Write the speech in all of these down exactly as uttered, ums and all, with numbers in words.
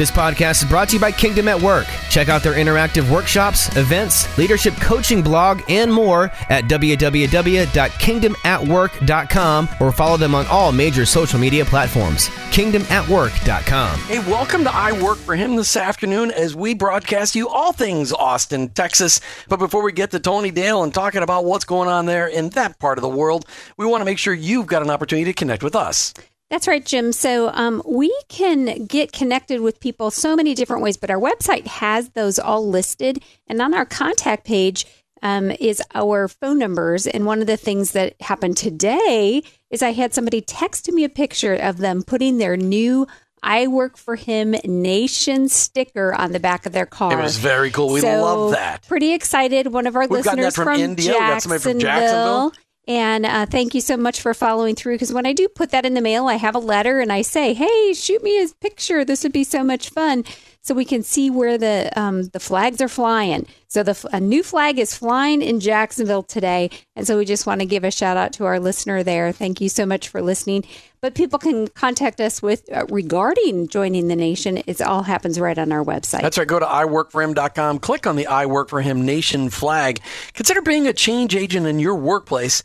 This podcast is brought to you by Kingdom at Work. Check out their interactive workshops, events, leadership coaching blog, and more at w w w dot kingdom at work dot com or follow them on all major social media platforms. kingdom at work dot com. Hey, welcome to I Work for Him this afternoon as we broadcast you all things Austin, Texas. But before we get to Tony Dale and talking about what's going on there in that part of the world, we want to make sure you've got an opportunity to connect with us. That's right, Jim. So um, we can get connected with people so many different ways, but our website has those all listed. And on our contact page um, is our phone numbers. And one of the things that happened today is I had somebody text me a picture of them putting their new I Work for Him Nation sticker on the back of their car. It was very cool. We so, love that. Pretty excited. One of our We've listeners from, from India. Jacksonville. We got somebody from Jacksonville. And uh, thank you so much for following through, because when I do put that in the mail, I have a letter and I say, hey, shoot me a picture. This would be so much fun. So we can see where the um, the flags are flying. So the a new flag is flying in Jacksonville today. And so we just want to give a shout out to our listener there. Thank you so much for listening. But people can contact us with uh, regarding joining the nation. It all happens right on our website. That's right. Go to i work for him dot com. Click on the I Work for Him Nation flag. Consider being a change agent in your workplace.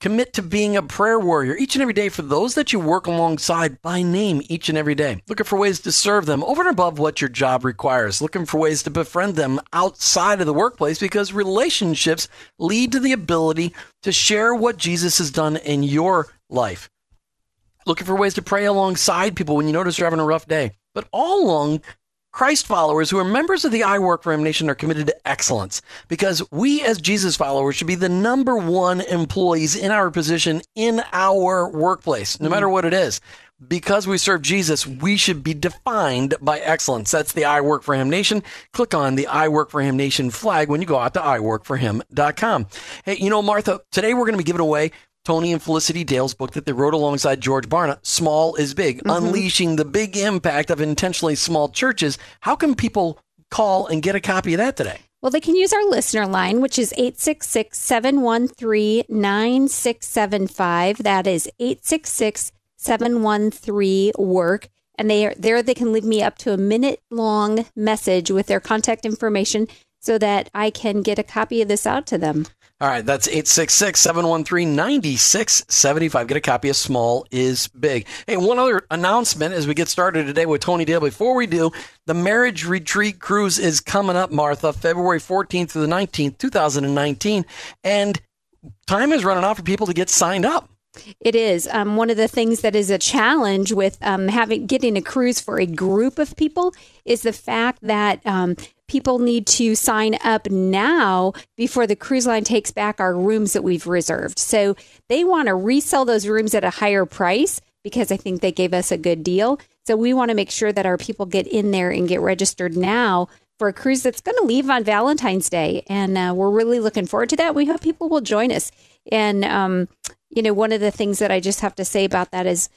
Commit to being a prayer warrior each and every day for those that you work alongside by name each and every day. Looking for ways to serve them over and above what your job requires. Looking for ways to befriend them outside of the workplace, because relationships lead to the ability to share what Jesus has done in your life. Looking for ways to pray alongside people when you notice you're having a rough day. But all along, Christ followers who are members of the I Work for Him Nation are committed to excellence, because we as Jesus followers should be the number one employees in our position in our workplace, no matter what it is. Because we serve Jesus, we should be defined by excellence. That's the I Work for Him Nation. Click on the I Work for Him Nation flag when you go out to i work for him dot com. Hey, you know, Martha, today we're going to be giving away Tony and Felicity Dale's book that they wrote alongside George Barna, Small is Big, mm-hmm. Unleashing the Big Impact of Intentionally Small Churches. How can people call and get a copy of that today? Well, they can use our listener line, which is eight six six, seven one three, nine six seven five. That is eight six six, seven one three, W O R K. And they are, there they can leave me up to a minute-long message with their contact information so that I can get a copy of this out to them. All right, that's eight six six, seven one three, nine six seven five. Get a copy of Small is Big. Hey, one other announcement as we get started today with Tony Dale. Before we do, the Marriage Retreat Cruise is coming up, Martha, February fourteenth through the nineteenth, two thousand nineteen. And time is running out for people to get signed up. It is. Um, one of the things that is a challenge with um, having getting a cruise for a group of people is the fact that um, people need to sign up now before the cruise line takes back our rooms that we've reserved. So they want to resell those rooms at a higher price, because I think they gave us a good deal. So we want to make sure that our people get in there and get registered now for a cruise that's going to leave on Valentine's Day. And uh, we're really looking forward to that. We hope people will join us. And, um, you know, one of the things that I just have to say about that is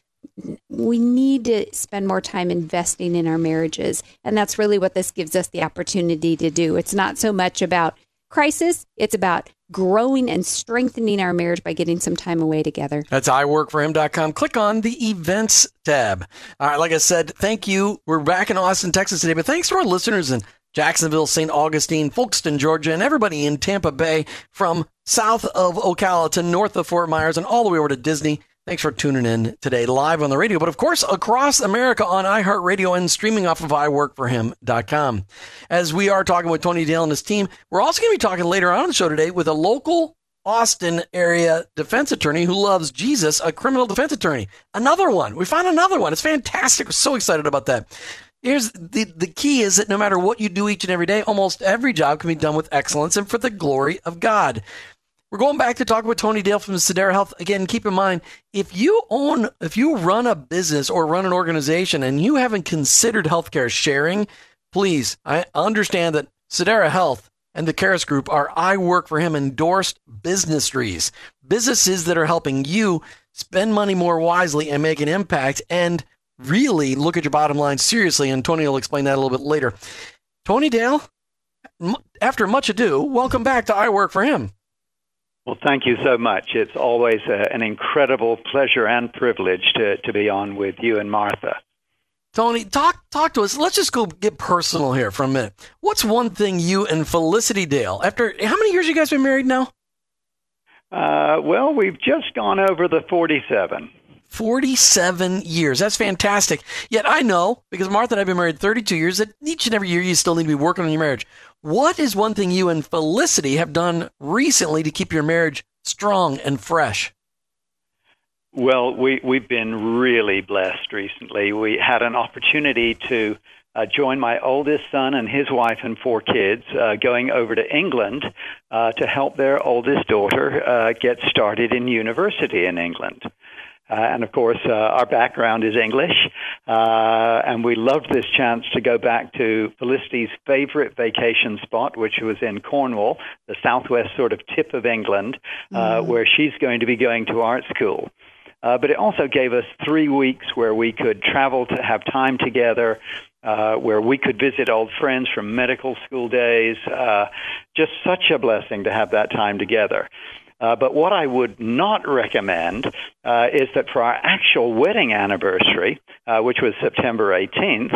we need to spend more time investing in our marriages. And that's really what this gives us the opportunity to do. It's not so much about crisis. It's about growing and strengthening our marriage by getting some time away together. That's i work for him dot com. Click on the events tab. All right. Like I said, thank you. We're back in Austin, Texas today, but thanks to our listeners in Jacksonville, Saint Augustine, Folkestone, Georgia, and everybody in Tampa Bay, from south of Ocala to north of Fort Myers and all the way over to Disney. Thanks for tuning in today live on the radio, but of course, across America on iHeartRadio and streaming off of i work for him dot com. As we are talking with Tony Dale and his team, we're also going to be talking later on in the show today with a local Austin area defense attorney who loves Jesus, a criminal defense attorney. Another one. We found another one. It's fantastic. We're so excited about that. Here's the, the key is that no matter what you do each and every day, almost every job can be done with excellence and for the glory of God. We're going back to talk with Tony Dale from Sedera Health. Again, keep in mind, if you own, if you run a business or run an organization and you haven't considered healthcare sharing, please, I understand that Sedera Health and the Karras Group are I Work for Him endorsed businesses, businesses that are helping you spend money more wisely and make an impact and really look at your bottom line seriously. And Tony will explain that a little bit later. Tony Dale, after much ado, welcome back to I Work for Him. Well, thank you so much. It's always a, an incredible pleasure and privilege to, to be on with you and Martha. Tony, talk talk to us. Let's just go get personal here for a minute. What's one thing you and Felicity Dale, after how many years you guys been married now? Uh, well, we've just gone over the forty-seven. forty-seven years. That's fantastic. Yet I know, because Martha and I have been married thirty-two years, that each and every year you still need to be working on your marriage. What is one thing you and Felicity have done recently to keep your marriage strong and fresh? Well, we, we've been really blessed recently. We had an opportunity to uh, join my oldest son and his wife and four kids uh, going over to England uh, to help their oldest daughter uh, get started in university in England. Uh, and, of course, uh, our background is English, uh, and we loved this chance to go back to Felicity's favorite vacation spot, which was in Cornwall, the southwest sort of tip of England, uh, mm. where she's going to be going to art school. Uh, but it also gave us three weeks where we could travel to have time together, uh, where we could visit old friends from medical school days. Uh, just such a blessing to have that time together. Uh, but what I would not recommend uh, is that for our actual wedding anniversary, uh, which was September eighteenth,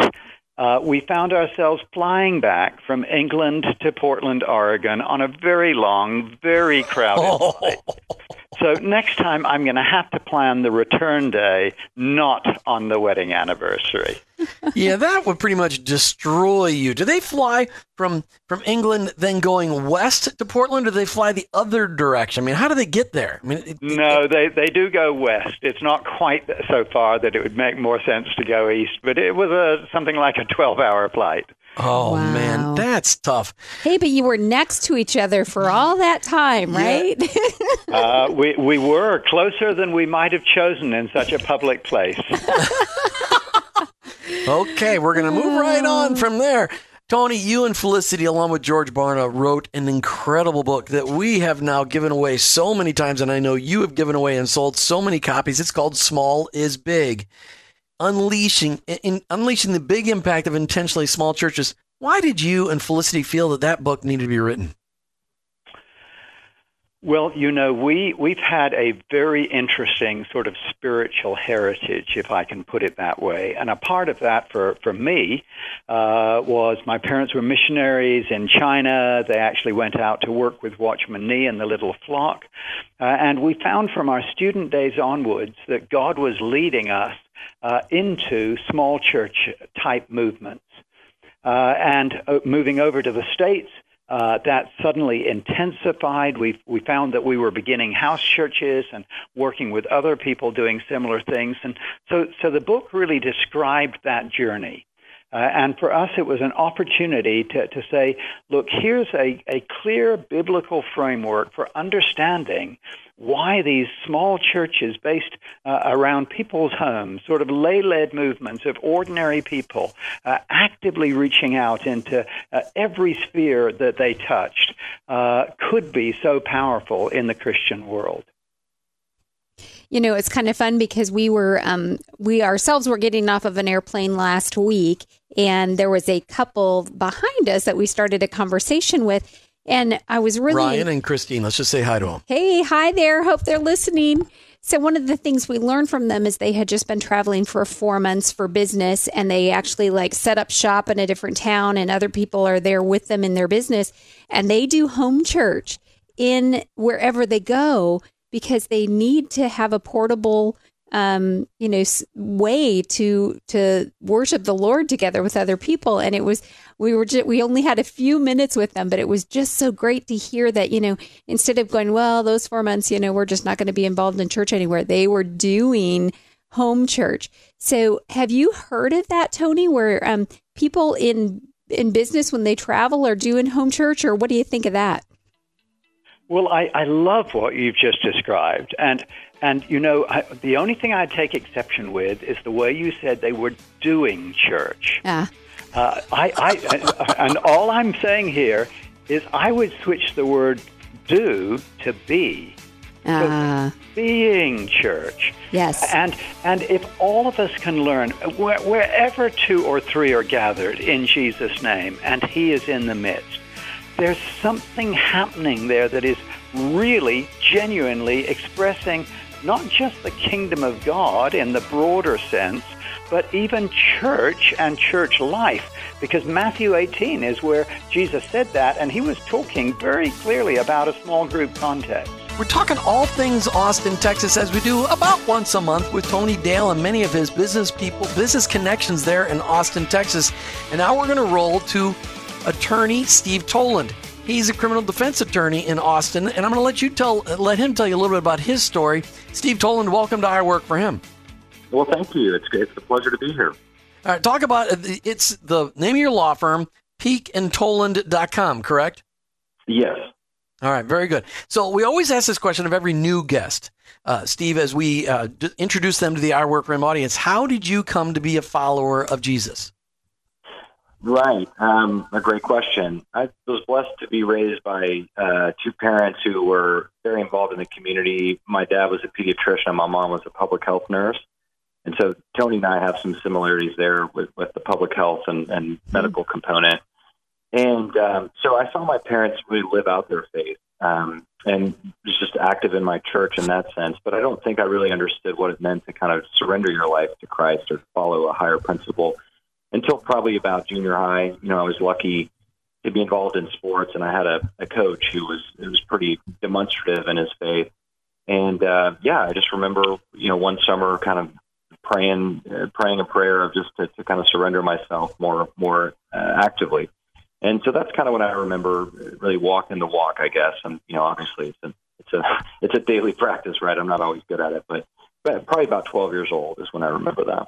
uh, we found ourselves flying back from England to Portland, Oregon on a very long, very crowded flight. So next time I'm going to have to plan the return day, not on the wedding anniversary. Yeah, that would pretty much destroy you. Do they fly from from England, then going west to Portland, or do they fly the other direction? I mean, how do they get there? I mean, it, no, it, they, they do go west. It's not quite so far that it would make more sense to go east, but it was a, something like a twelve-hour flight. Oh, wow. Man, that's tough. Hey, but you were next to each other for all that time, right? Yeah. uh, we, we were closer than we might have chosen in such a public place. Okay, we're going to move right on from there. Tony, you and Felicity, along with George Barna, wrote an incredible book that we have now given away so many times, and I know you have given away and sold so many copies. It's called Small is Big. Unleashing in, unleashing the big impact of intentionally small churches. Why did you and Felicity feel that that book needed to be written? Well, you know, we, we've had a very interesting sort of spiritual heritage, if I can put it that way. And a part of that for, for me uh, was my parents were missionaries in China. They actually went out to work with Watchman Nee and the Little Flock. Uh, and we found from our student days onwards that God was leading us Uh, into small church type movements. Uh, and uh, moving over to the States, uh, that suddenly intensified. We we found that we were beginning house churches and working with other people doing similar things. And so, so the book really described that journey. Uh, and for us, it was an opportunity to, to say, look, here's a, a clear biblical framework for understanding why these small churches based uh, around people's homes, sort of lay-led movements of ordinary people, uh, actively reaching out into uh, every sphere that they touched, uh, could be so powerful in the Christian world. You know, it's kind of fun because we were, um, we ourselves were getting off of an airplane last week, and there was a couple behind us that we started a conversation with, and I was really... Ryan and Christine, let's just say hi to them. Hey, hi there. Hope they're listening. So one of the things we learned from them is they had just been traveling for four months for business, and they actually like set up shop in a different town, and other people are there with them in their business, and they do home church in wherever they go, because they need to have a portable, um, you know, way to to worship the Lord together with other people. And it was, we were just, we only had a few minutes with them, but it was just so great to hear that, you know, instead of going, well, those four months, you know, we're just not going to be involved in church anywhere. They were doing home church. So have you heard of that, Tony, where um, people in in business when they travel are doing home church, or what do you think of that? Well, I, I love what you've just described. And, and you know, I, the only thing I take exception with is the way you said they were doing church. Uh. Uh, I, I, and all I'm saying here is I would switch the word do to be. Uh. So being church. Yes. And, and if all of us can learn, where, wherever two or three are gathered in Jesus' name, and he is in the midst, there's something happening there that is really genuinely expressing not just the kingdom of God in the broader sense, but even church and church life, because Matthew eighteen is where Jesus said that, and he was talking very clearly about a small group context. We're talking all things Austin, Texas, as we do about once a month with Tony Dale and many of his business people, business connections there in Austin, Texas. And now we're going to roll to attorney Steve Toland. He's a criminal defense attorney in Austin, and I'm going to let you tell, let him tell you a little bit about his story. Steve Toland, welcome to I Work for Him. Well, thank you. It's it's a pleasure to be here. All right, talk about it's the name of your law firm, peak and toland dot com, correct? Yes. All right, very good. So we always ask this question of every new guest, uh, Steve, as we uh, d- introduce them to the I Work for Him audience. How did you come to be a follower of Jesus? Right. Um, a great question. I was blessed to be raised by uh, two parents who were very involved in the community. My dad was a pediatrician and my mom was a public health nurse. And so Tony and I have some similarities there with, with the public health and, and mm-hmm. medical component. And um, so I saw my parents really live out their faith um, and was just active in my church in that sense. But I don't think I really understood what it meant to kind of surrender your life to Christ or follow a higher principle until probably about junior high. You know, I was lucky to be involved in sports, and I had a, a coach who was was pretty demonstrative in his faith. And uh, yeah, I just remember, you know, one summer kind of praying, uh, praying a prayer of just to, to kind of surrender myself more, more uh, actively. And so that's kind of what I remember, really walking the walk, I guess. And you know, obviously, it's a it's a it's a daily practice, right? I'm not always good at it, but, but probably about twelve years old is when I remember that.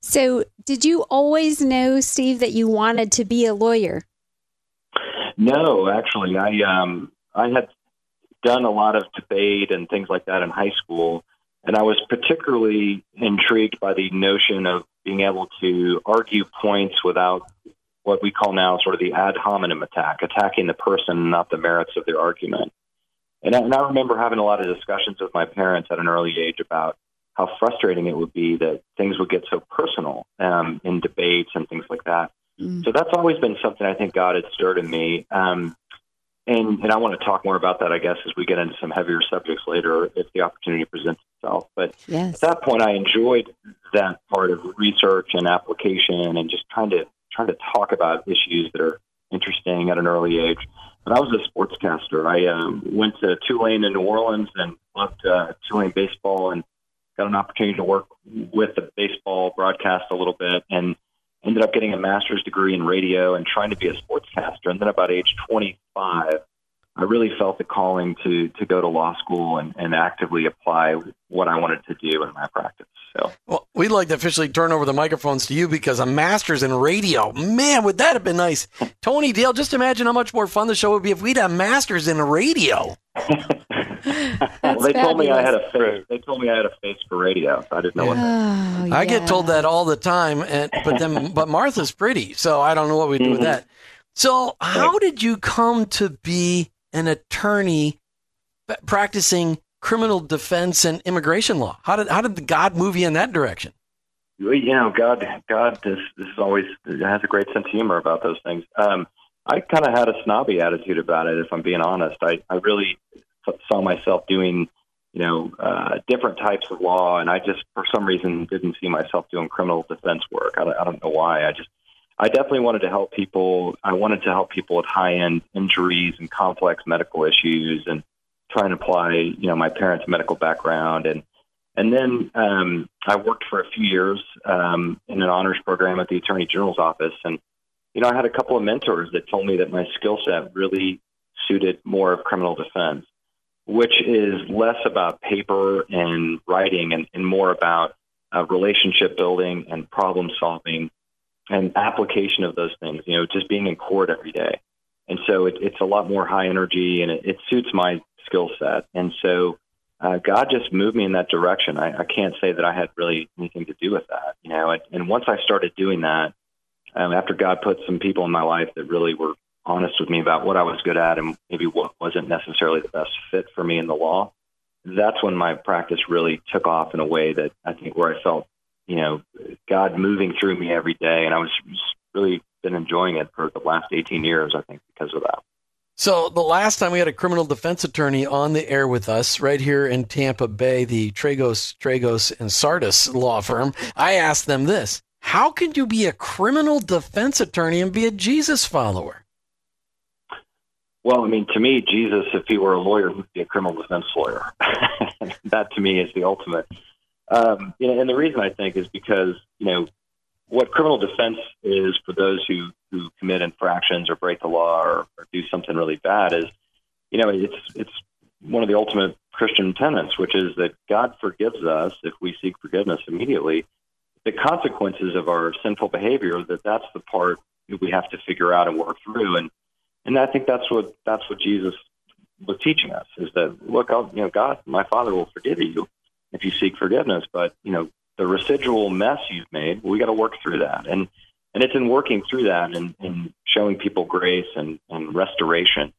So did you always know, Steve, that you wanted to be a lawyer? No, actually. I um, I had done a lot of debate and things like that in high school, and I was particularly intrigued by the notion of being able to argue points without what we call now sort of the ad hominem attack, attacking the person, not the merits of their argument. And I, and I remember having a lot of discussions with my parents at an early age about how frustrating it would be that things would get so personal um, in debates and things like that. Mm. So that's always been something I think God had stirred in me. Um, and, and I want to talk more about that, I guess, as we get into some heavier subjects later, if the opportunity presents itself. But yes. At that point, I enjoyed that part of research and application and just trying to, trying to talk about issues that are interesting at an early age. But I was a sportscaster. I um, went to Tulane in New Orleans and loved uh, Tulane baseball, and got an opportunity to work with the baseball broadcast a little bit, and ended up getting a master's degree in radio and trying to be a sportscaster. And then about age twenty-five, I really felt the calling to to go to law school and, and actively apply what I wanted to do in my practice. So, well, we'd like to officially turn over the microphones to you, because a master's in radio, man, would that have been nice. Tony Dale, just imagine how much more fun the show would be if we'd have masters in radio. Well, they told me I had a face. They told me I had a face for radio. So I didn't know yeah. what. That was. Oh, I yeah. get told that all the time, and but then but Martha's pretty, so I don't know what we do mm-hmm. with that. So how did you come to be an attorney practicing criminal defense and immigration law? How did how did God move you in that direction? You know, God, God, this this is always has a great sense of humor about those things. Um, I kind of had a snobby attitude about it, if I'm being honest. I I really. saw myself doing, you know, uh, different types of law, and I just, for some reason, didn't see myself doing criminal defense work. I, I don't know why. I just, I definitely wanted to help people. I wanted to help people with high-end injuries and complex medical issues, and try and apply, you know, my parents' medical background. And and then um, I worked for a few years um, in an honors program at the Attorney General's office, and you know, I had a couple of mentors that told me that my skill set really suited more of criminal defense, which is less about paper and writing and, and more about uh, relationship building and problem solving and application of those things, you know, just being in court every day. And so it, it's a lot more high energy, and it, it suits my skill set. And so uh, God just moved me in that direction. I, I can't say that I had really anything to do with that, you know. And, and once I started doing that, um, after God put some people in my life that really were honest with me about what I was good at and maybe what wasn't necessarily the best fit for me in the law, that's when my practice really took off in a way that I think where I felt, you know, God moving through me every day. And I was really been enjoying it for the last eighteen years, I think, because of that. So the last time we had a criminal defense attorney on the air with us right here in Tampa Bay, the Tragos, Tragos and Sardis law firm, I asked them this: how can you be a criminal defense attorney and be a Jesus follower? Well, I mean, to me, Jesus, if he were a lawyer, would be a criminal defense lawyer. That, to me, is the ultimate. Um, you know, and the reason, I think, is because, you know, what criminal defense is for those who, who commit infractions or break the law or, or do something really bad is, you know, it's it's one of the ultimate Christian tenets, which is that God forgives us if we seek forgiveness immediately. The consequences of our sinful behavior, that that's the part that we have to figure out and work through. And and I think that's what that's what Jesus was teaching us, is that, look, I'll, you know, God, my Father will forgive you if you seek forgiveness, but, you know, the residual mess you've made, we got to work through that. And and it's in working through that and, and showing people grace and, and restoration.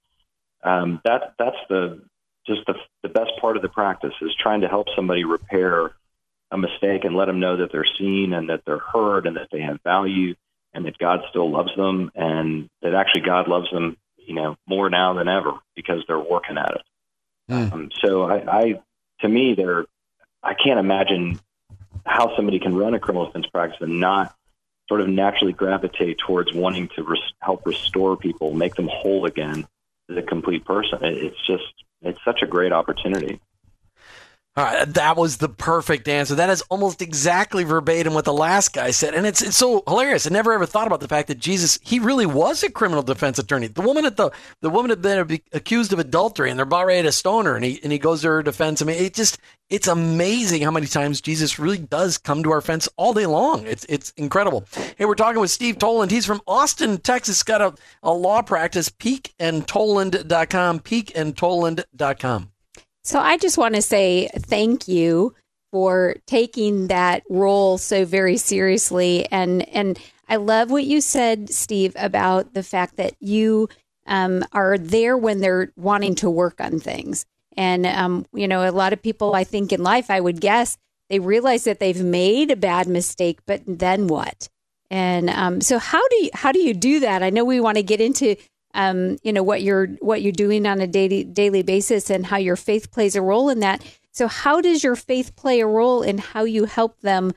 Um, that that's the just the, the best part of the practice, is trying to help somebody repair a mistake and let them know that they're seen and that they're heard and that they have value and that God still loves them, and that actually God loves them, you know, more now than ever because they're working at it. Mm. Um, so I, I, to me, they're, I can't imagine how somebody can run a criminal defense practice and not sort of naturally gravitate towards wanting to res- help restore people, make them whole again as a complete person. It, it's just, it's such a great opportunity. All right, that was the perfect answer. That is almost exactly verbatim what the last guy said. And it's it's so hilarious. I never ever thought about the fact that Jesus, he really was a criminal defense attorney. The woman at the the woman had been accused of adultery, and they're about ready to stone her, and he and he goes to her defense. I mean, it just it's amazing how many times Jesus really does come to our fence all day long. It's it's incredible. Hey, we're talking with Steve Toland. He's from Austin, Texas. Got a, a law practice, peak and toland dot com, peak and toland dot com. So I just want to say thank you for taking that role so very seriously. And and I love what you said, Steve, about the fact that you um, are there when they're wanting to work on things. And, um, you know, a lot of people, I think in life, I would guess, they realize that they've made a bad mistake, but then what? And um, so how do you, how do you do that? I know we want to get into Um, you know, what you're what you're doing on a daily daily basis and how your faith plays a role in that. So how does your faith play a role in how you help them,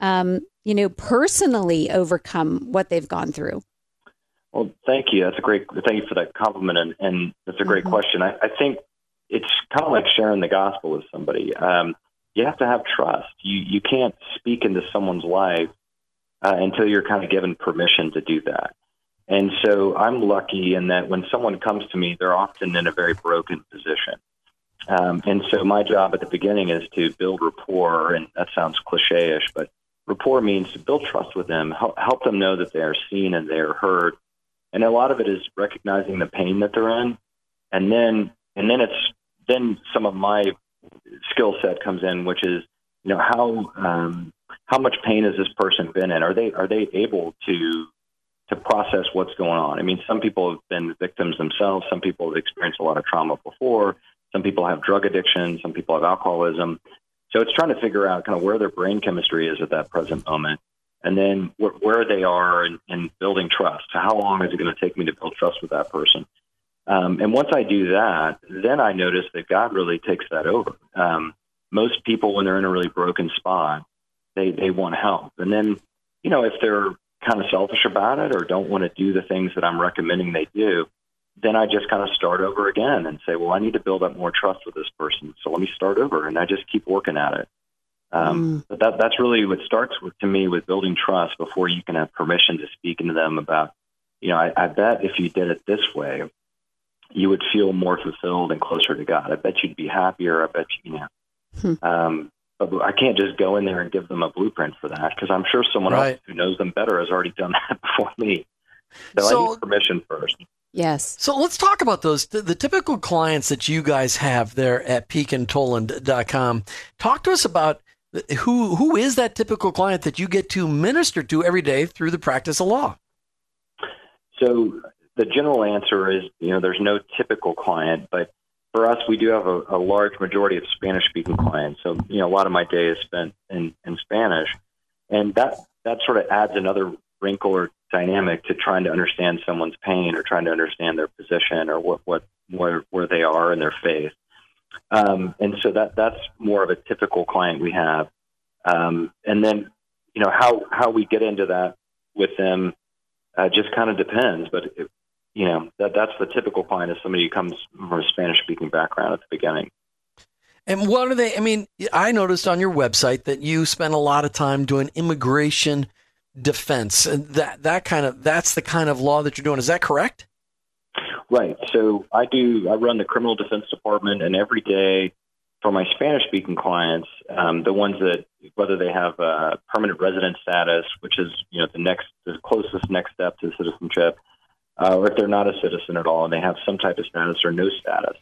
um, you know, personally overcome what they've gone through? Well, thank you. That's a great, thank you for that compliment. And, and that's a great mm-hmm. question. I, I think it's kind of like sharing the gospel with somebody. Um, you have to have trust. You, you can't speak into someone's life uh, until you're kind of given permission to do that. And so I'm lucky in that when someone comes to me, they're often in a very broken position. Um, and so my job at the beginning is to build rapport, and that sounds cliche-ish, but rapport means to build trust with them, help, help them know that they are seen and they are heard. And a lot of it is recognizing the pain that they're in. And then and then it's then some of my skill set comes in, which is, you know, how um, how much pain has this person been in? Are they are they able to to process what's going on? I mean, some people have been victims themselves. Some people have experienced a lot of trauma before. Some people have drug addiction. Some people have alcoholism. So it's trying to figure out kind of where their brain chemistry is at that present moment, and then wh- where they are in, in building trust. So how long is it going to take me to build trust with that person? Um, and once I do that, then I notice that God really takes that over. Um, most people, when they're in a really broken spot, they, they want help. And then, you know, if they're kind of selfish about it or don't want to do the things that I'm recommending they do, then I just kind of start over again and say, well, I need to build up more trust with this person, so let me start over. And I just keep working at it. Um, mm. But that, that's really what starts with, to me, with building trust before you can have permission to speak into them about, you know, I, I bet if you did it this way, you would feel more fulfilled and closer to God. I bet you'd be happier. I bet, you, you know, hmm. um, I can't just go in there and give them a blueprint for that, because I'm sure someone right. else who knows them better has already done that before me. So, so I need permission first. Yes. So let's talk about those, the, the typical clients that you guys have there at peak and toland dot com. Talk to us about who who is that typical client that you get to minister to every day through the practice of law? So the general answer is, you know, there's no typical client, but for us, we do have a, a large majority of Spanish-speaking clients, so you know a lot of my day is spent in, in Spanish, and that, that sort of adds another wrinkle or dynamic to trying to understand someone's pain or trying to understand their position or what, what where, where they are in their faith. Um, and so that that's more of a typical client we have. Um, and then, you know, how, how we get into that with them uh, just kind of depends. But, it, you know, that that's the typical client is somebody who comes from a Spanish-speaking background at the beginning. And what are they? I mean, I noticed on your website that you spend a lot of time doing immigration defense, and that that kind of that's the kind of law that you're doing. Is that correct? Right. So I do. I run the criminal defense department, and every day for my Spanish-speaking clients, um, the ones that whether they have a permanent resident status, which is you know the next the closest next step to citizenship, uh, or if they're not a citizen at all and they have some type of status or no status.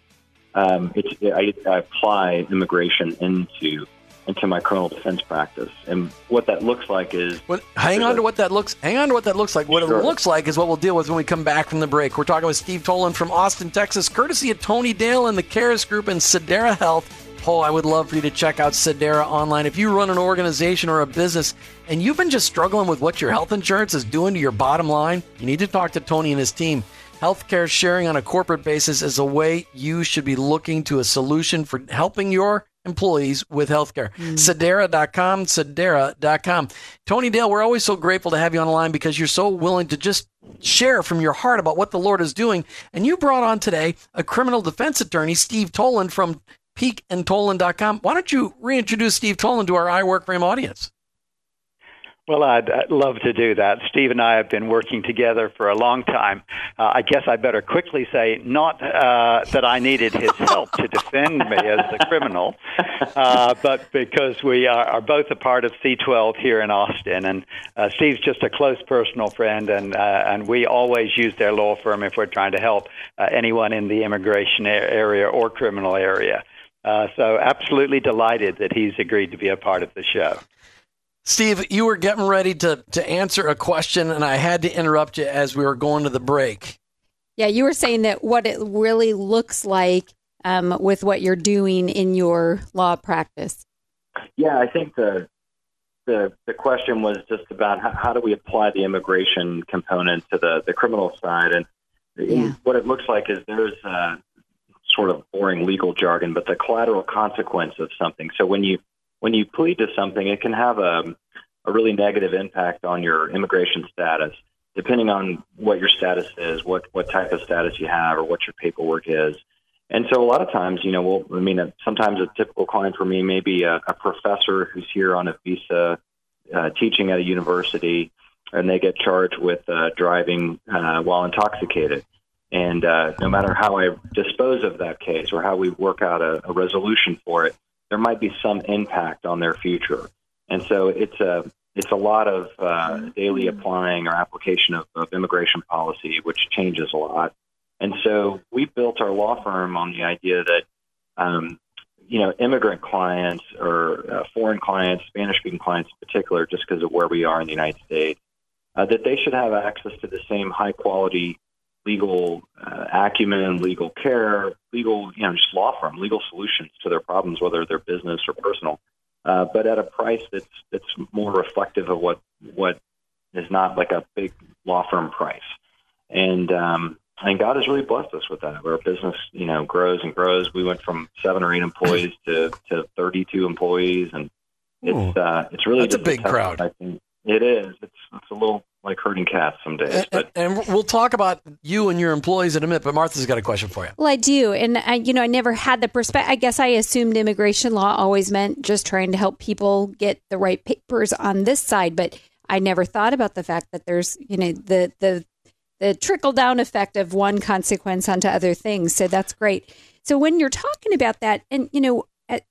Um, it's, I, I apply immigration into into my criminal defense practice, and what that looks like is well, hang on to what that looks. Hang on to what that looks like. What sure. it looks like is what we'll deal with when we come back from the break. We're talking with Steve Toland from Austin, Texas, courtesy of Tony Dale and the Karras Group and Sedera Health. Oh, I would love for you to check out Sedera online. If you run an organization or a business and you've been just struggling with what your health insurance is doing to your bottom line, you need to talk to Tony and his team. Healthcare sharing on a corporate basis is a way you should be looking to a solution for helping your employees with healthcare. Mm-hmm. Sedera dot com, Sedera dot com. Tony Dale, we're always so grateful to have you on the line because you're so willing to just share from your heart about what the Lord is doing. And you brought on today a criminal defense attorney, Steve Toland from Peak and Toland dot com. Why don't you reintroduce Steve Toland to our iWorkForHim audience? Well, I'd, I'd love to do that. Steve and I have been working together for a long time. Uh, I guess I better quickly say not uh, that I needed his help to defend me as the criminal, uh, but because we are, are both a part of C twelve here in Austin. And uh, Steve's just a close personal friend, and uh, and we always use their law firm if we're trying to help uh, anyone in the immigration area or criminal area. Uh, so absolutely delighted that he's agreed to be a part of the show. Steve, you were getting ready to, to answer a question, and I had to interrupt you as we were going to the break. Yeah, you were saying that what it really looks like um, with what you're doing in your law practice. Yeah, I think the the, the question was just about how, how do we apply the immigration component to the, the criminal side. And yeah. What it looks like is there's uh, sort of boring legal jargon, but the collateral consequence of something. So when you When you plead to something, it can have a, a really negative impact on your immigration status, depending on what your status is, what, what type of status you have, or what your paperwork is. And so a lot of times, you know, we'll, I mean, sometimes a typical client for me may be a, a professor who's here on a visa uh, teaching at a university, and they get charged with uh, driving uh, while intoxicated. And uh, no matter how I dispose of that case or how we work out a, a resolution for it, there might be some impact on their future. And so it's a it's a lot of uh, daily applying or application of, of immigration policy, which changes a lot. And so we built our law firm on the idea that, um, you know, immigrant clients or uh, foreign clients, Spanish-speaking clients in particular, just because of where we are in the United States, uh, that they should have access to the same high-quality legal uh, acumen, legal care, legal, you know, just law firm, legal solutions to their problems, whether they're business or personal, uh, but at a price that's that's more reflective of what what is not like a big law firm price. And um, and God has really blessed us with that. Our business, you know, grows and grows. We went from seven or eight employees to, to thirty-two employees, and it's uh, it's really that's a big crowd. I think it is. It's it's a little. Like herding cats some days. But. And, and we'll talk about you and your employees in a minute, but Martha's got a question for you. Well, I do. And, I, you know, I never had the perspective. I guess I assumed immigration law always meant just trying to help people get the right papers on this side. But I never thought about the fact that there's, you know, the the, the trickle-down effect of one consequence onto other things. So that's great. So when you're talking about that, and, you know,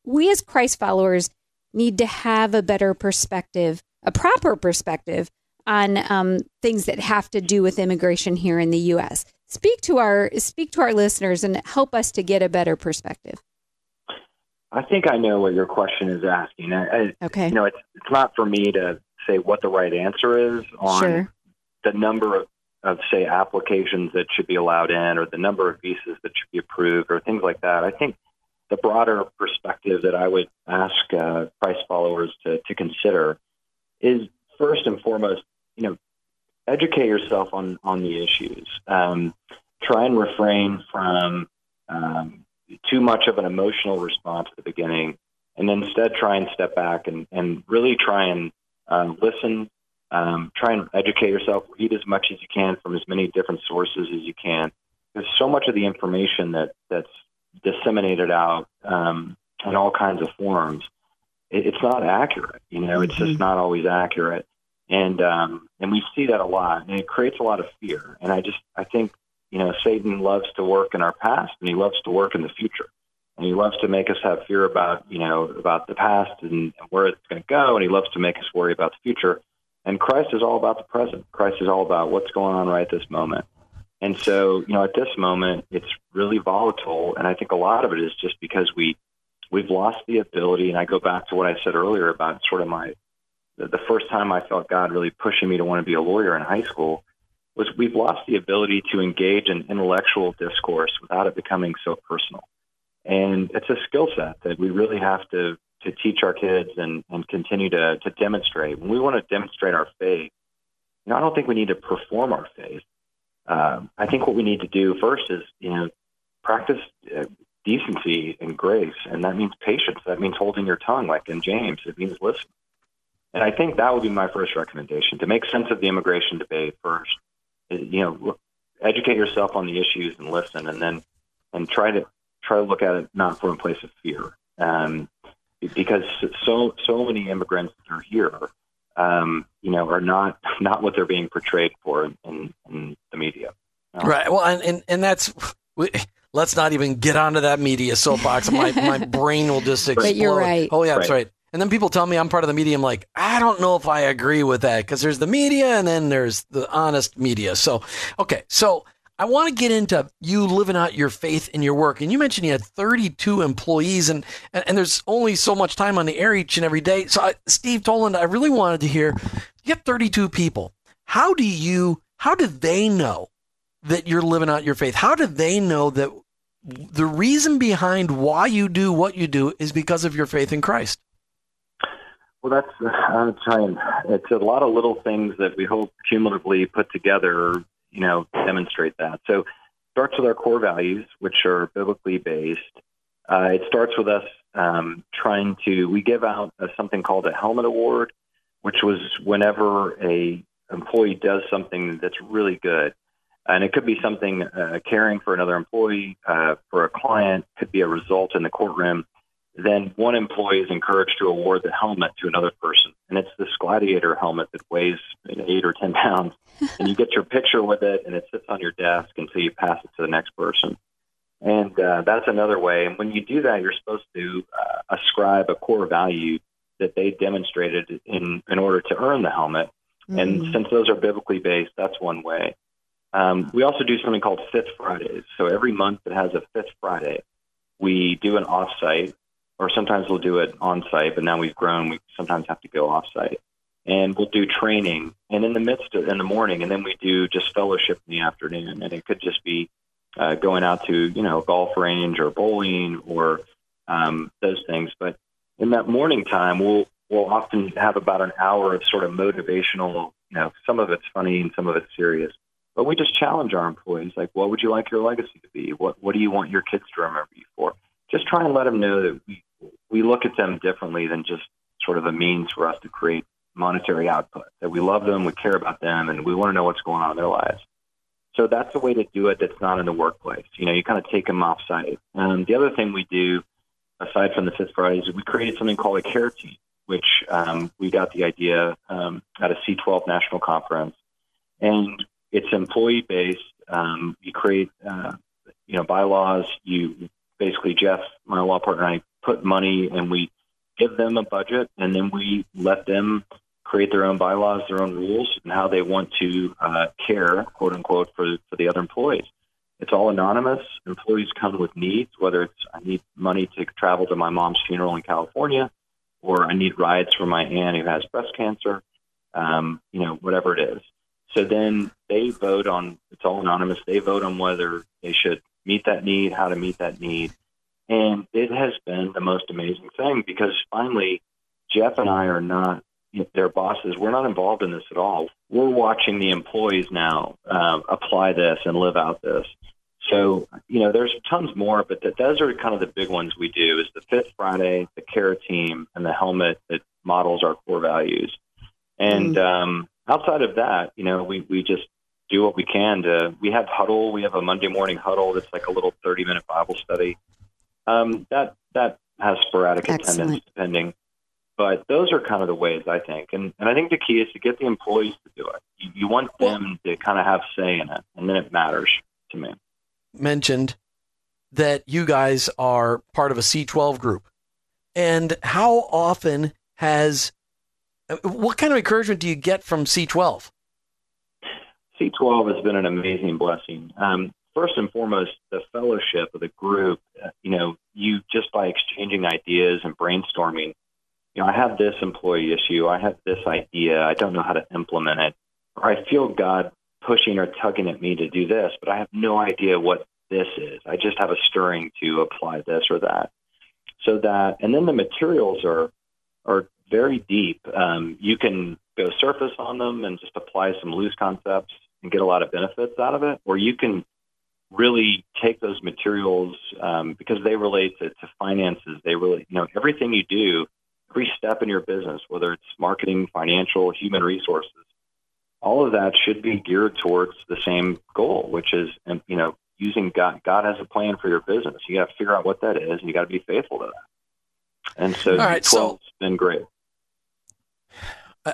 we as Christ followers need to have a better perspective, a proper perspective, on um, things that have to do with immigration here in the U S. Speak to our speak to our listeners and help us to get a better perspective. I think I know what your question is asking. I, okay, you know it's it's not for me to say what the right answer is on sure. the number of, of say applications that should be allowed in, or the number of visas that should be approved, or things like that. I think the broader perspective that I would ask uh, Christ followers to to consider is first and foremost. You know, educate yourself on, on the issues. Um, try and refrain from um, too much of an emotional response at the beginning, and then instead try and step back and, and really try and uh, listen, um, try and educate yourself, read as much as you can from as many different sources as you can. Because so much of the information that, that's disseminated out um, in all kinds of forums, it, it's not accurate. You know, it's mm-hmm. just not always accurate. And um, and we see that a lot, and it creates a lot of fear. And I just, I think, you know, Satan loves to work in our past, and he loves to work in the future. And he loves to make us have fear about, you know, about the past and where it's going to go, and he loves to make us worry about the future. And Christ is all about the present. Christ is all about what's going on right this moment. And so, you know, at this moment, it's really volatile, and I think a lot of it is just because we, we've lost the ability, and I go back to what I said earlier about sort of my, the first time I felt God really pushing me to want to be a lawyer in high school, was we've lost the ability to engage in intellectual discourse without it becoming so personal. And it's a skill set that we really have to, to teach our kids and, and continue to, to demonstrate. When we want to demonstrate our faith, you know, I don't think we need to perform our faith. Um, I think what we need to do first is, you know, practice uh, decency and grace, and that means patience. That means holding your tongue, like in James. It means listening. And I think that would be my first recommendation, to make sense of the immigration debate first. You know, educate yourself on the issues and listen, and then and try to try to look at it not from a place of fear, um, because so so many immigrants that are here, Um, you know, are not not what they're being portrayed for in, in, in the media. No. Right. Well, and, and, and that's, we, let's not even get onto that media soapbox. My my brain will just explode. But you're right. Oh, yeah, right. That's right. And then people tell me I'm part of the media. I'm like, I don't know if I agree with that, because there's the media and then there's the honest media. So, okay. So I want to get into you living out your faith in your work. And you mentioned you had thirty-two employees, and, and, and there's only so much time on the air each and every day. So I, Steve Toland, I really wanted to hear, you have thirty-two people. How do you, how do they know that you're living out your faith? How do they know that the reason behind why you do what you do is because of your faith in Christ? Well, that's, uh, I'm trying, it's a lot of little things that we hope cumulatively put together, you know, demonstrate that. So it starts with our core values, which are biblically based. Uh, it starts with us um, trying to, we give out a, something called a helmet award, which was whenever a employee does something that's really good. And it could be something uh, caring for another employee, uh, for a client, could be a result in the courtroom. Then one employee is encouraged to award the helmet to another person. And it's this gladiator helmet that weighs eight or ten pounds. And you get your picture with it, and it sits on your desk until you pass it to the next person. And uh, that's another way. And when you do that, you're supposed to uh, ascribe a core value that they demonstrated in, in order to earn the helmet. Mm-hmm. And since those are biblically based, that's one way. Um, we also do something called Fifth Fridays. So every month that has a Fifth Friday, we do an offsite. Or sometimes we'll do it on-site, but now we've grown. We sometimes have to go off-site. And we'll do training, and in the midst of, in the morning, and then we do just fellowship in the afternoon. And it could just be uh, going out to, you know, a golf range or bowling or um, those things. But in that morning time, we'll we'll often have about an hour of sort of motivational, you know, some of it's funny and some of it's serious. But we just challenge our employees, like, what would you like your legacy to be? What, what do you want your kids to remember you for? Just try and let them know that we, we look at them differently than just sort of a means for us to create monetary output, that we love them, we care about them, and we want to know what's going on in their lives. So that's a way to do it that's not in the workplace. You know, you kind of take them off site. Um, the other thing we do, aside from the Fifth Fridays, we created something called a care team, which um, we got the idea um, at a C twelve national conference. And it's employee-based. Um, you create, uh, you know, bylaws. You basically, Jeff, my law partner, and I put money, and we give them a budget, and then we let them create their own bylaws, their own rules, and how they want to uh, care, quote unquote, for, for the other employees. It's all anonymous. Employees come with needs, whether it's I need money to travel to my mom's funeral in California, or I need rides for my aunt who has breast cancer, um, you know, whatever it is. So then they vote on, it's all anonymous, they vote on whether they should meet that need, how to meet that need. And it has been the most amazing thing, because finally, Jeff and I are not, their bosses. We're not involved in this at all. We're watching the employees now uh, apply this and live out this. So, you know, there's tons more, but the, those are kind of the big ones we do is the Fit Friday, the care team, and the helmet that models our core values. And mm-hmm. um, outside of that, you know, we, we just do what we can to, we have huddle, we have a Monday morning huddle that's like a little thirty minute Bible study. Um, that, that has sporadic Excellent. attendance depending, but those are kind of the ways I think. And, and I think the key is to get the employees to do it. You, you want them to kind of have say in it, and then it matters to me. Mentioned that you guys are part of a C twelve group. And how often has, what kind of encouragement do you get from C twelve? C twelve has been an amazing blessing. Um, first and foremost, the fellowship of the group, you know, you just by exchanging ideas and brainstorming, you know, I have this employee issue, I have this idea, I don't know how to implement it, or I feel God pushing or tugging at me to do this, but I have no idea what this is. I just have a stirring to apply this or that. So that, and then the materials are are very deep. Um, you can go surface on them and just apply some loose concepts and get a lot of benefits out of it, or you can really take those materials um, because they relate to, to finances. They really, you know, everything you do, every step in your business, whether it's marketing, financial, human resources, all of that should be geared towards the same goal, which is, you know, using God. God has a plan for your business. You got to figure out what that is, and you got to be faithful to that. And so, all right, so it's been great.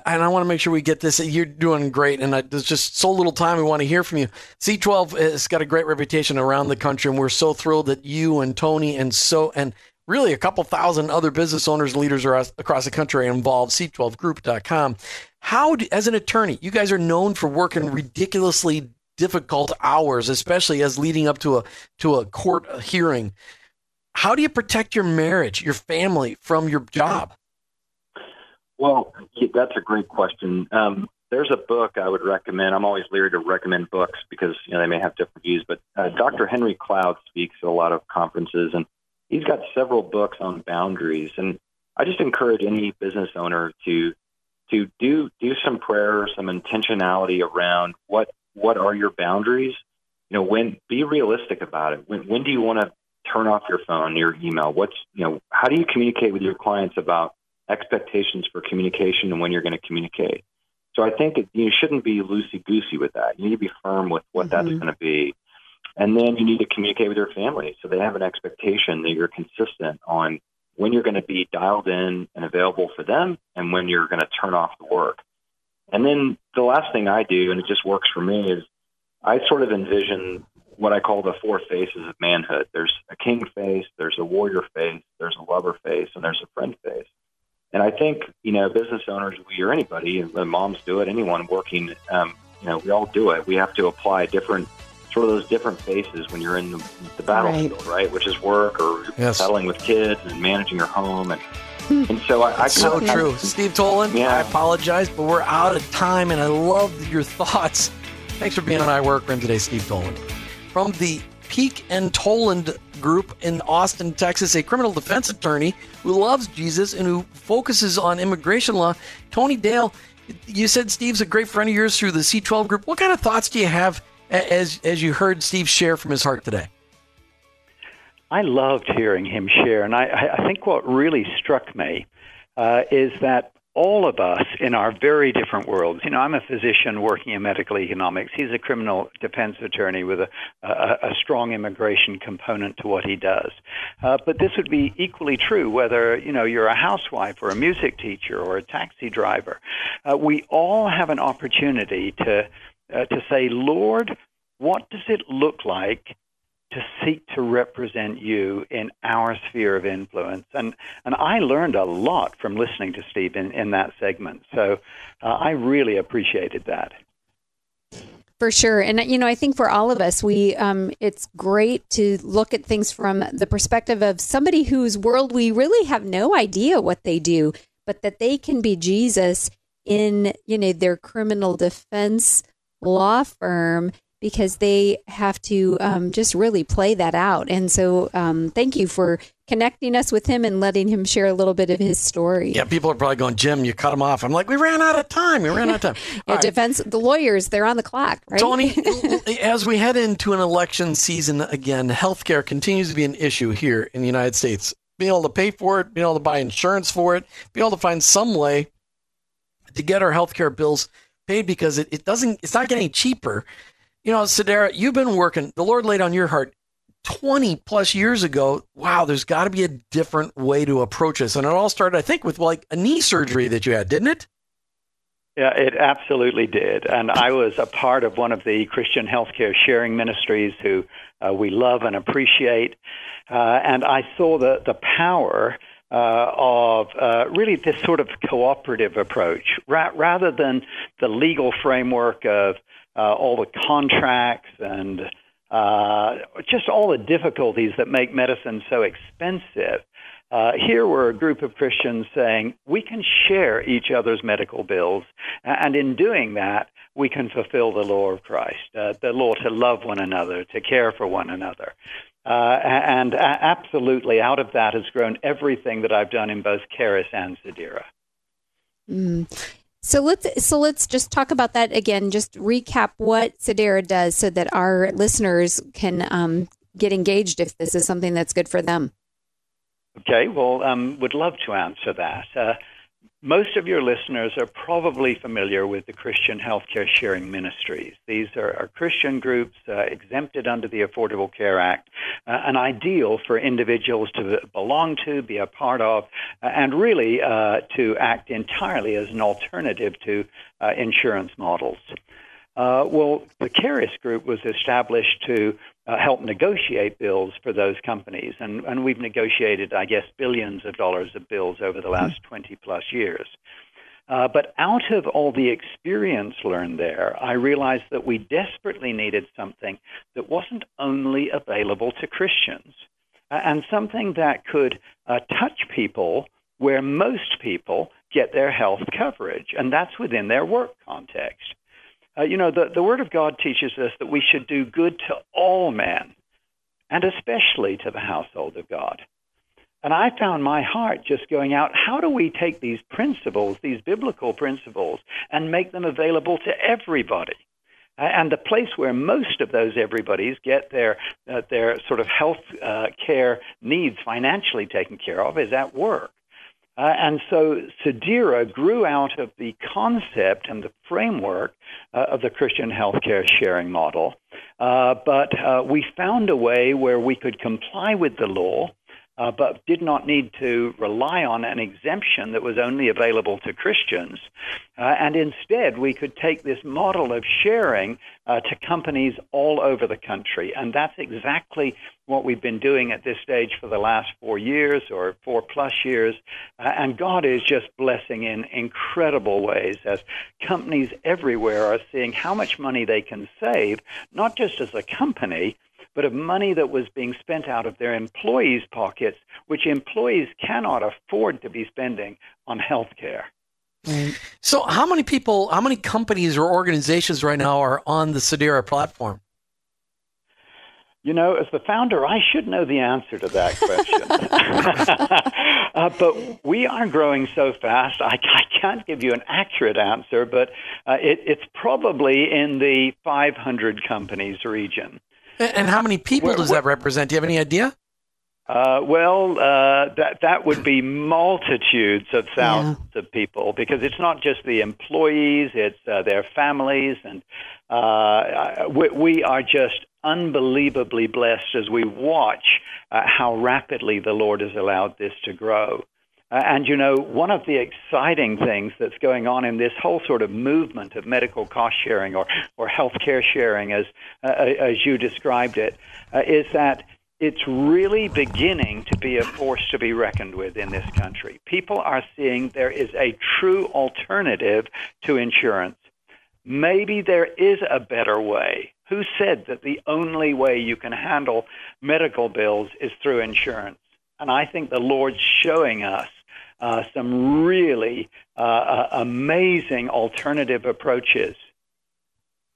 And I want to make sure we get this. You're doing great, and I, there's just so little time. We want to hear from you. C twelve has got a great reputation around the country, and we're so thrilled that you and Tony and so and really a couple thousand other business owners and leaders are across the country are involved. C twelve group dot com. How, do, as an attorney, you guys are known for working ridiculously difficult hours, especially as leading up to a to a court hearing. How do you protect your marriage, your family, from your job? Well, that's a great question. Um, there's a book I would recommend. I'm always leery to recommend books because you know they may have different views. But uh, Doctor Henry Cloud speaks at a lot of conferences, and he's got several books on boundaries. And I just encourage any business owner to. to do do some prayer, some intentionality around what what are your boundaries. You know, when be realistic about it. When when do you want to turn off your phone, your email? What's you know, how do you communicate with your clients about expectations for communication and when you're going to communicate? So I think it, you shouldn't be loosey-goosey with that. You need to be firm with what mm-hmm. that's going to be. And then you need to communicate with your family so they have an expectation that you're consistent on when you're going to be dialed in and available for them and when you're going to turn off the work. And then the last thing I do, and it just works for me, is I sort of envision what I call the four faces of manhood. There's a king face, there's a warrior face, there's a lover face, and there's a friend face. And I think, you know, business owners, we or anybody, and moms do it, anyone working, um, you know, we all do it. We have to apply different sort of those different faces when you're in the, the battlefield, right. right? Which is work or yes. battling with kids and managing your home. And hmm. and so I, I so kind of, true. I, Steve Toland, yeah. I apologize, but we're out of time, and I love your thoughts. Thanks for being on iWorkForHim today, Steve Toland. From the Peak and Toland Group in Austin, Texas, a criminal defense attorney who loves Jesus and who focuses on immigration law, Tony Dale, you said Steve's a great friend of yours through the C twelve Group. What kind of thoughts do you have As as you heard Steve share from his heart today? I loved hearing him share, and I, I think what really struck me uh, is that all of us in our very different worlds, you know, I'm a physician working in medical economics. He's a criminal defense attorney with a, a, a strong immigration component to what he does. Uh, but this would be equally true whether, you know, you're a housewife or a music teacher or a taxi driver. Uh, we all have an opportunity to Uh, to say, Lord, what does it look like to seek to represent you in our sphere of influence? And and I learned a lot from listening to Steve in, in that segment. So uh, I really appreciated that. For sure. And, you know, I think for all of us, we um, it's great to look at things from the perspective of somebody whose world we really have no idea what they do, but that they can be Jesus in, you know, their criminal defense law firm because they have to um, just really play that out. And so um, thank you for connecting us with him and letting him share a little bit of his story. Yeah, people are probably going, Jim, you cut him off. I'm like, we ran out of time. We ran out of time. yeah, right. Defense, the lawyers, they're on the clock, right? Tony, as we head into an election season again, healthcare continues to be an issue here in the United States. Being able to pay for it, being able to buy insurance for it, being able to find some way to get our healthcare bills paid, because it, it doesn't, it's not getting cheaper. You know, Sedera, you've been working, the Lord laid on your heart twenty plus years ago, wow, there's got to be a different way to approach this. And it all started, I think, with like a knee surgery that you had, didn't it? Yeah, it absolutely did. And I was a part of one of the Christian healthcare sharing ministries who uh, we love and appreciate. Uh, and I saw the, the power Uh, of uh, really this sort of cooperative approach, ra- rather than the legal framework of uh, all the contracts and uh, just all the difficulties that make medicine so expensive. Uh, here were a group of Christians saying, we can share each other's medical bills, and in doing that, we can fulfill the law of Christ, uh, the law to love one another, to care for one another. Uh, and uh, absolutely, out of that has grown everything that I've done in both Karras and Sedera. Mm. So let's so let's just talk about that again. Just recap what Sedera does, so that our listeners can um, get engaged if this is something that's good for them. Okay, well, um, would love to answer that. Uh, most of your listeners are probably familiar with the Christian healthcare sharing ministries. These are, are Christian groups uh, exempted under the Affordable Care Act, uh, an ideal for individuals to belong to, be a part of, uh, and really uh, to act entirely as an alternative to uh, insurance models. Uh, well, the Karras Group was established to uh, help negotiate bills for those companies, and, and we've negotiated, I guess, billions of dollars of bills over the last twenty-plus years. Uh, but out of all the experience learned there, I realized that we desperately needed something that wasn't only available to Christians, uh, and something that could uh, touch people where most people get their health coverage, and that's within their work context. Uh, you know, the, the Word of God teaches us that we should do good to all men, and especially to the household of God. And I found my heart just going out, how do we take these principles, these biblical principles, and make them available to everybody? Uh, and the place where most of those everybody's get their uh, their sort of health uh, care needs financially taken care of is at work. Uh, and so Sedera grew out of the concept and the framework uh, of the Christian healthcare sharing model. Uh, but uh, we found a way where we could comply with the law, uh, but did not need to rely on an exemption that was only available to Christians. Uh, and instead, we could take this model of sharing uh, to companies all over the country. And that's exactly what we've been doing at this stage for the last four years or four plus years. Uh, and God is just blessing in incredible ways as companies everywhere are seeing how much money they can save, not just as a company, but of money that was being spent out of their employees' pockets, which employees cannot afford to be spending on healthcare. So how many people, how many companies or organizations right now are on the Sedera platform? You know, as the founder, I should know the answer to that question. uh, but we are growing so fast, I, I can't give you an accurate answer, but uh, it, it's probably in the five hundred companies region. And how many people we're, does that represent? Do you have any idea? Uh, well, uh, that that would be multitudes of thousands yeah. of people, because it's not just the employees, it's uh, their families. And uh, we, we are just unbelievably blessed as we watch uh, how rapidly the Lord has allowed this to grow. Uh, and, you know, one of the exciting things that's going on in this whole sort of movement of medical cost sharing or, or health care sharing, as, uh, as you described it, uh, is that it's really beginning to be a force to be reckoned with in this country. People are seeing there is a true alternative to insurance. Maybe there is a better way. Who said that the only way you can handle medical bills is through insurance? And I think the Lord's showing us Uh, some really uh, uh, amazing alternative approaches.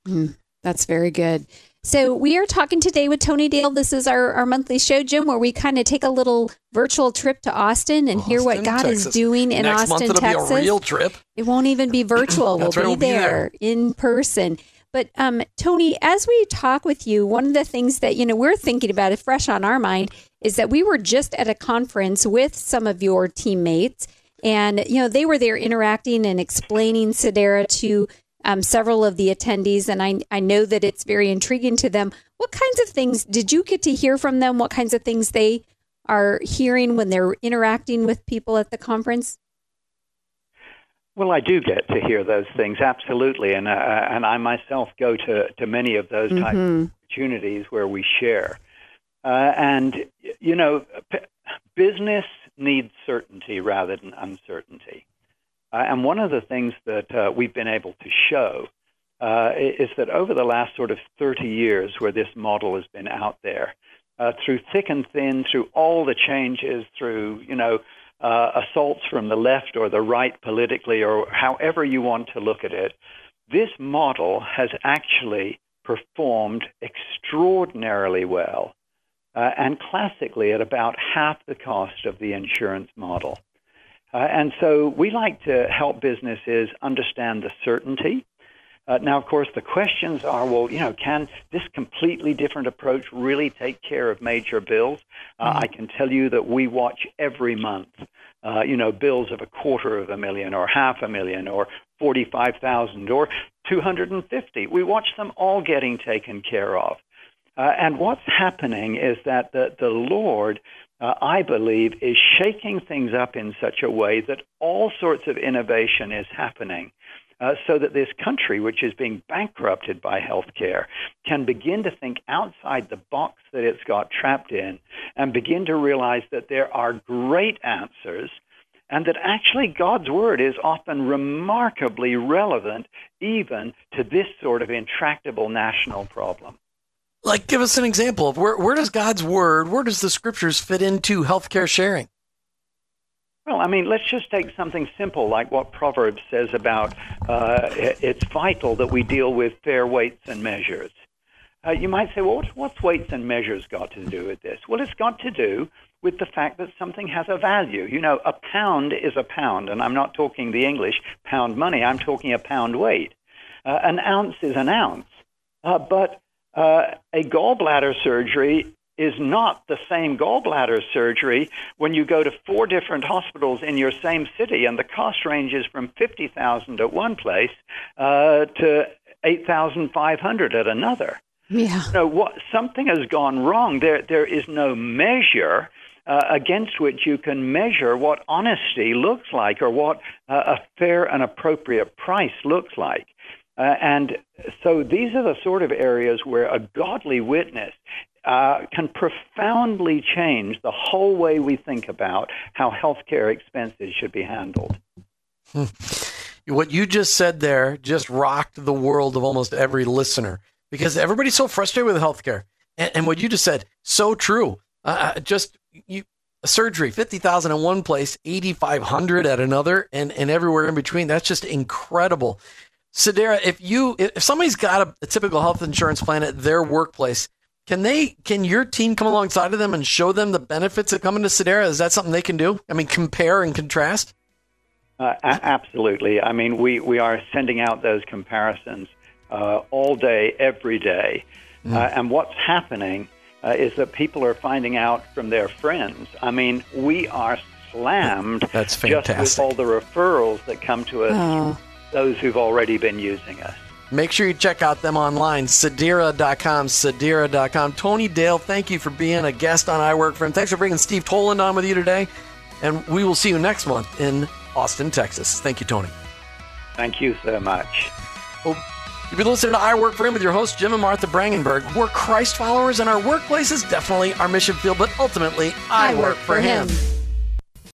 Mm, That's very good. So we are talking today with Tony Dale. This is our, our monthly show, Jim, where we kind of take a little virtual trip to Austin and Austin, hear what God Texas. is doing in Next Austin, month, Texas. Be a real trip. It won't even be virtual. We'll, right, be, we'll there be there in person. But um, Tony, as we talk with you, one of the things that, you know, we're thinking about, it fresh on our mind, is that we were just at a conference with some of your teammates, and, you know, they were there interacting and explaining Sedera to Um, several of the attendees, and I, I know that it's very intriguing to them. What kinds of things did you get to hear from them? What kinds of things they are hearing when they're interacting with people at the conference? Well, I do get to hear those things, absolutely, and uh, and I myself go to, to many of those types mm-hmm. of opportunities where we share. Uh, and, you know, p- business needs certainty rather than uncertainty. Uh, and one of the things that uh, we've been able to show uh, is that over the last sort of thirty years where this model has been out there, uh, through thick and thin, through all the changes, through, you know, uh, assaults from the left or the right politically, or however you want to look at it, this model has actually performed extraordinarily well uh, and classically at about half the cost of the insurance model. Uh, and so we like to help businesses understand the certainty. Uh, now, of course, the questions are, well, you know, can this completely different approach really take care of major bills? Uh, mm-hmm. I can tell you that we watch every month, uh, you know, bills of a quarter of a million or half a million or forty-five thousand or two hundred fifty. We watch them all getting taken care of. Uh, and what's happening is that the, the Lord, Uh, I believe, is shaking things up in such a way that all sorts of innovation is happening uh, so that this country, which is being bankrupted by healthcare, can begin to think outside the box that it's got trapped in and begin to realize that there are great answers and that actually God's word is often remarkably relevant even to this sort of intractable national problem. Like, give us an example of where, where does God's word, where does the scriptures fit into healthcare sharing? Well, I mean, let's just take something simple like what Proverbs says about uh, it's vital that we deal with fair weights and measures. Uh, you might say, well, what's weights and measures got to do with this? Well, it's got to do with the fact that something has a value. You know, a pound is a pound, and I'm not talking the English pound money. I'm talking a pound weight. Uh, an ounce is an ounce, uh, but... Uh, a gallbladder surgery is not the same gallbladder surgery when you go to four different hospitals in your same city, and the cost ranges from fifty thousand dollars at one place uh, to eight thousand five hundred dollars at another. Yeah. So what, something has gone wrong. There, there is no measure uh, against which you can measure what honesty looks like or what uh, a fair and appropriate price looks like. Uh, and so these are the sort of areas where a godly witness uh, can profoundly change the whole way we think about how healthcare expenses should be handled. Hmm. What you just said there just rocked the world of almost every listener, because everybody's so frustrated with healthcare. And, and what you just said, so true. Uh, just you, a surgery, fifty thousand dollars in one place, eight thousand five hundred dollars at another, and, and everywhere in between. That's just incredible. Sedera, if you if somebody's got a, a typical health insurance plan at their workplace, can they can your team come alongside of them and show them the benefits of coming to Sedera? Is that something they can do? I mean, compare and contrast? Uh, a- absolutely. I mean, we, we are sending out those comparisons uh, all day, every day. Mm. Uh, and what's happening uh, is that people are finding out from their friends. I mean, we are slammed That's fantastic. just with all the referrals that come to us. Oh. Those who've already been using us. Make sure you check out them online, Sedera dot com, Sedera dot com. Tony Dale, thank you for being a guest on iWorkForHim. Thanks for bringing Steve Toland on with you today. And we will see you next month in Austin, Texas. Thank you, Tony. Thank you so much. Well, you've been listening to iWorkForHim with your hosts, Jim and Martha Brangenberg. We're Christ followers, and our workplace is definitely our mission field, but ultimately, I, I work, work for him. him.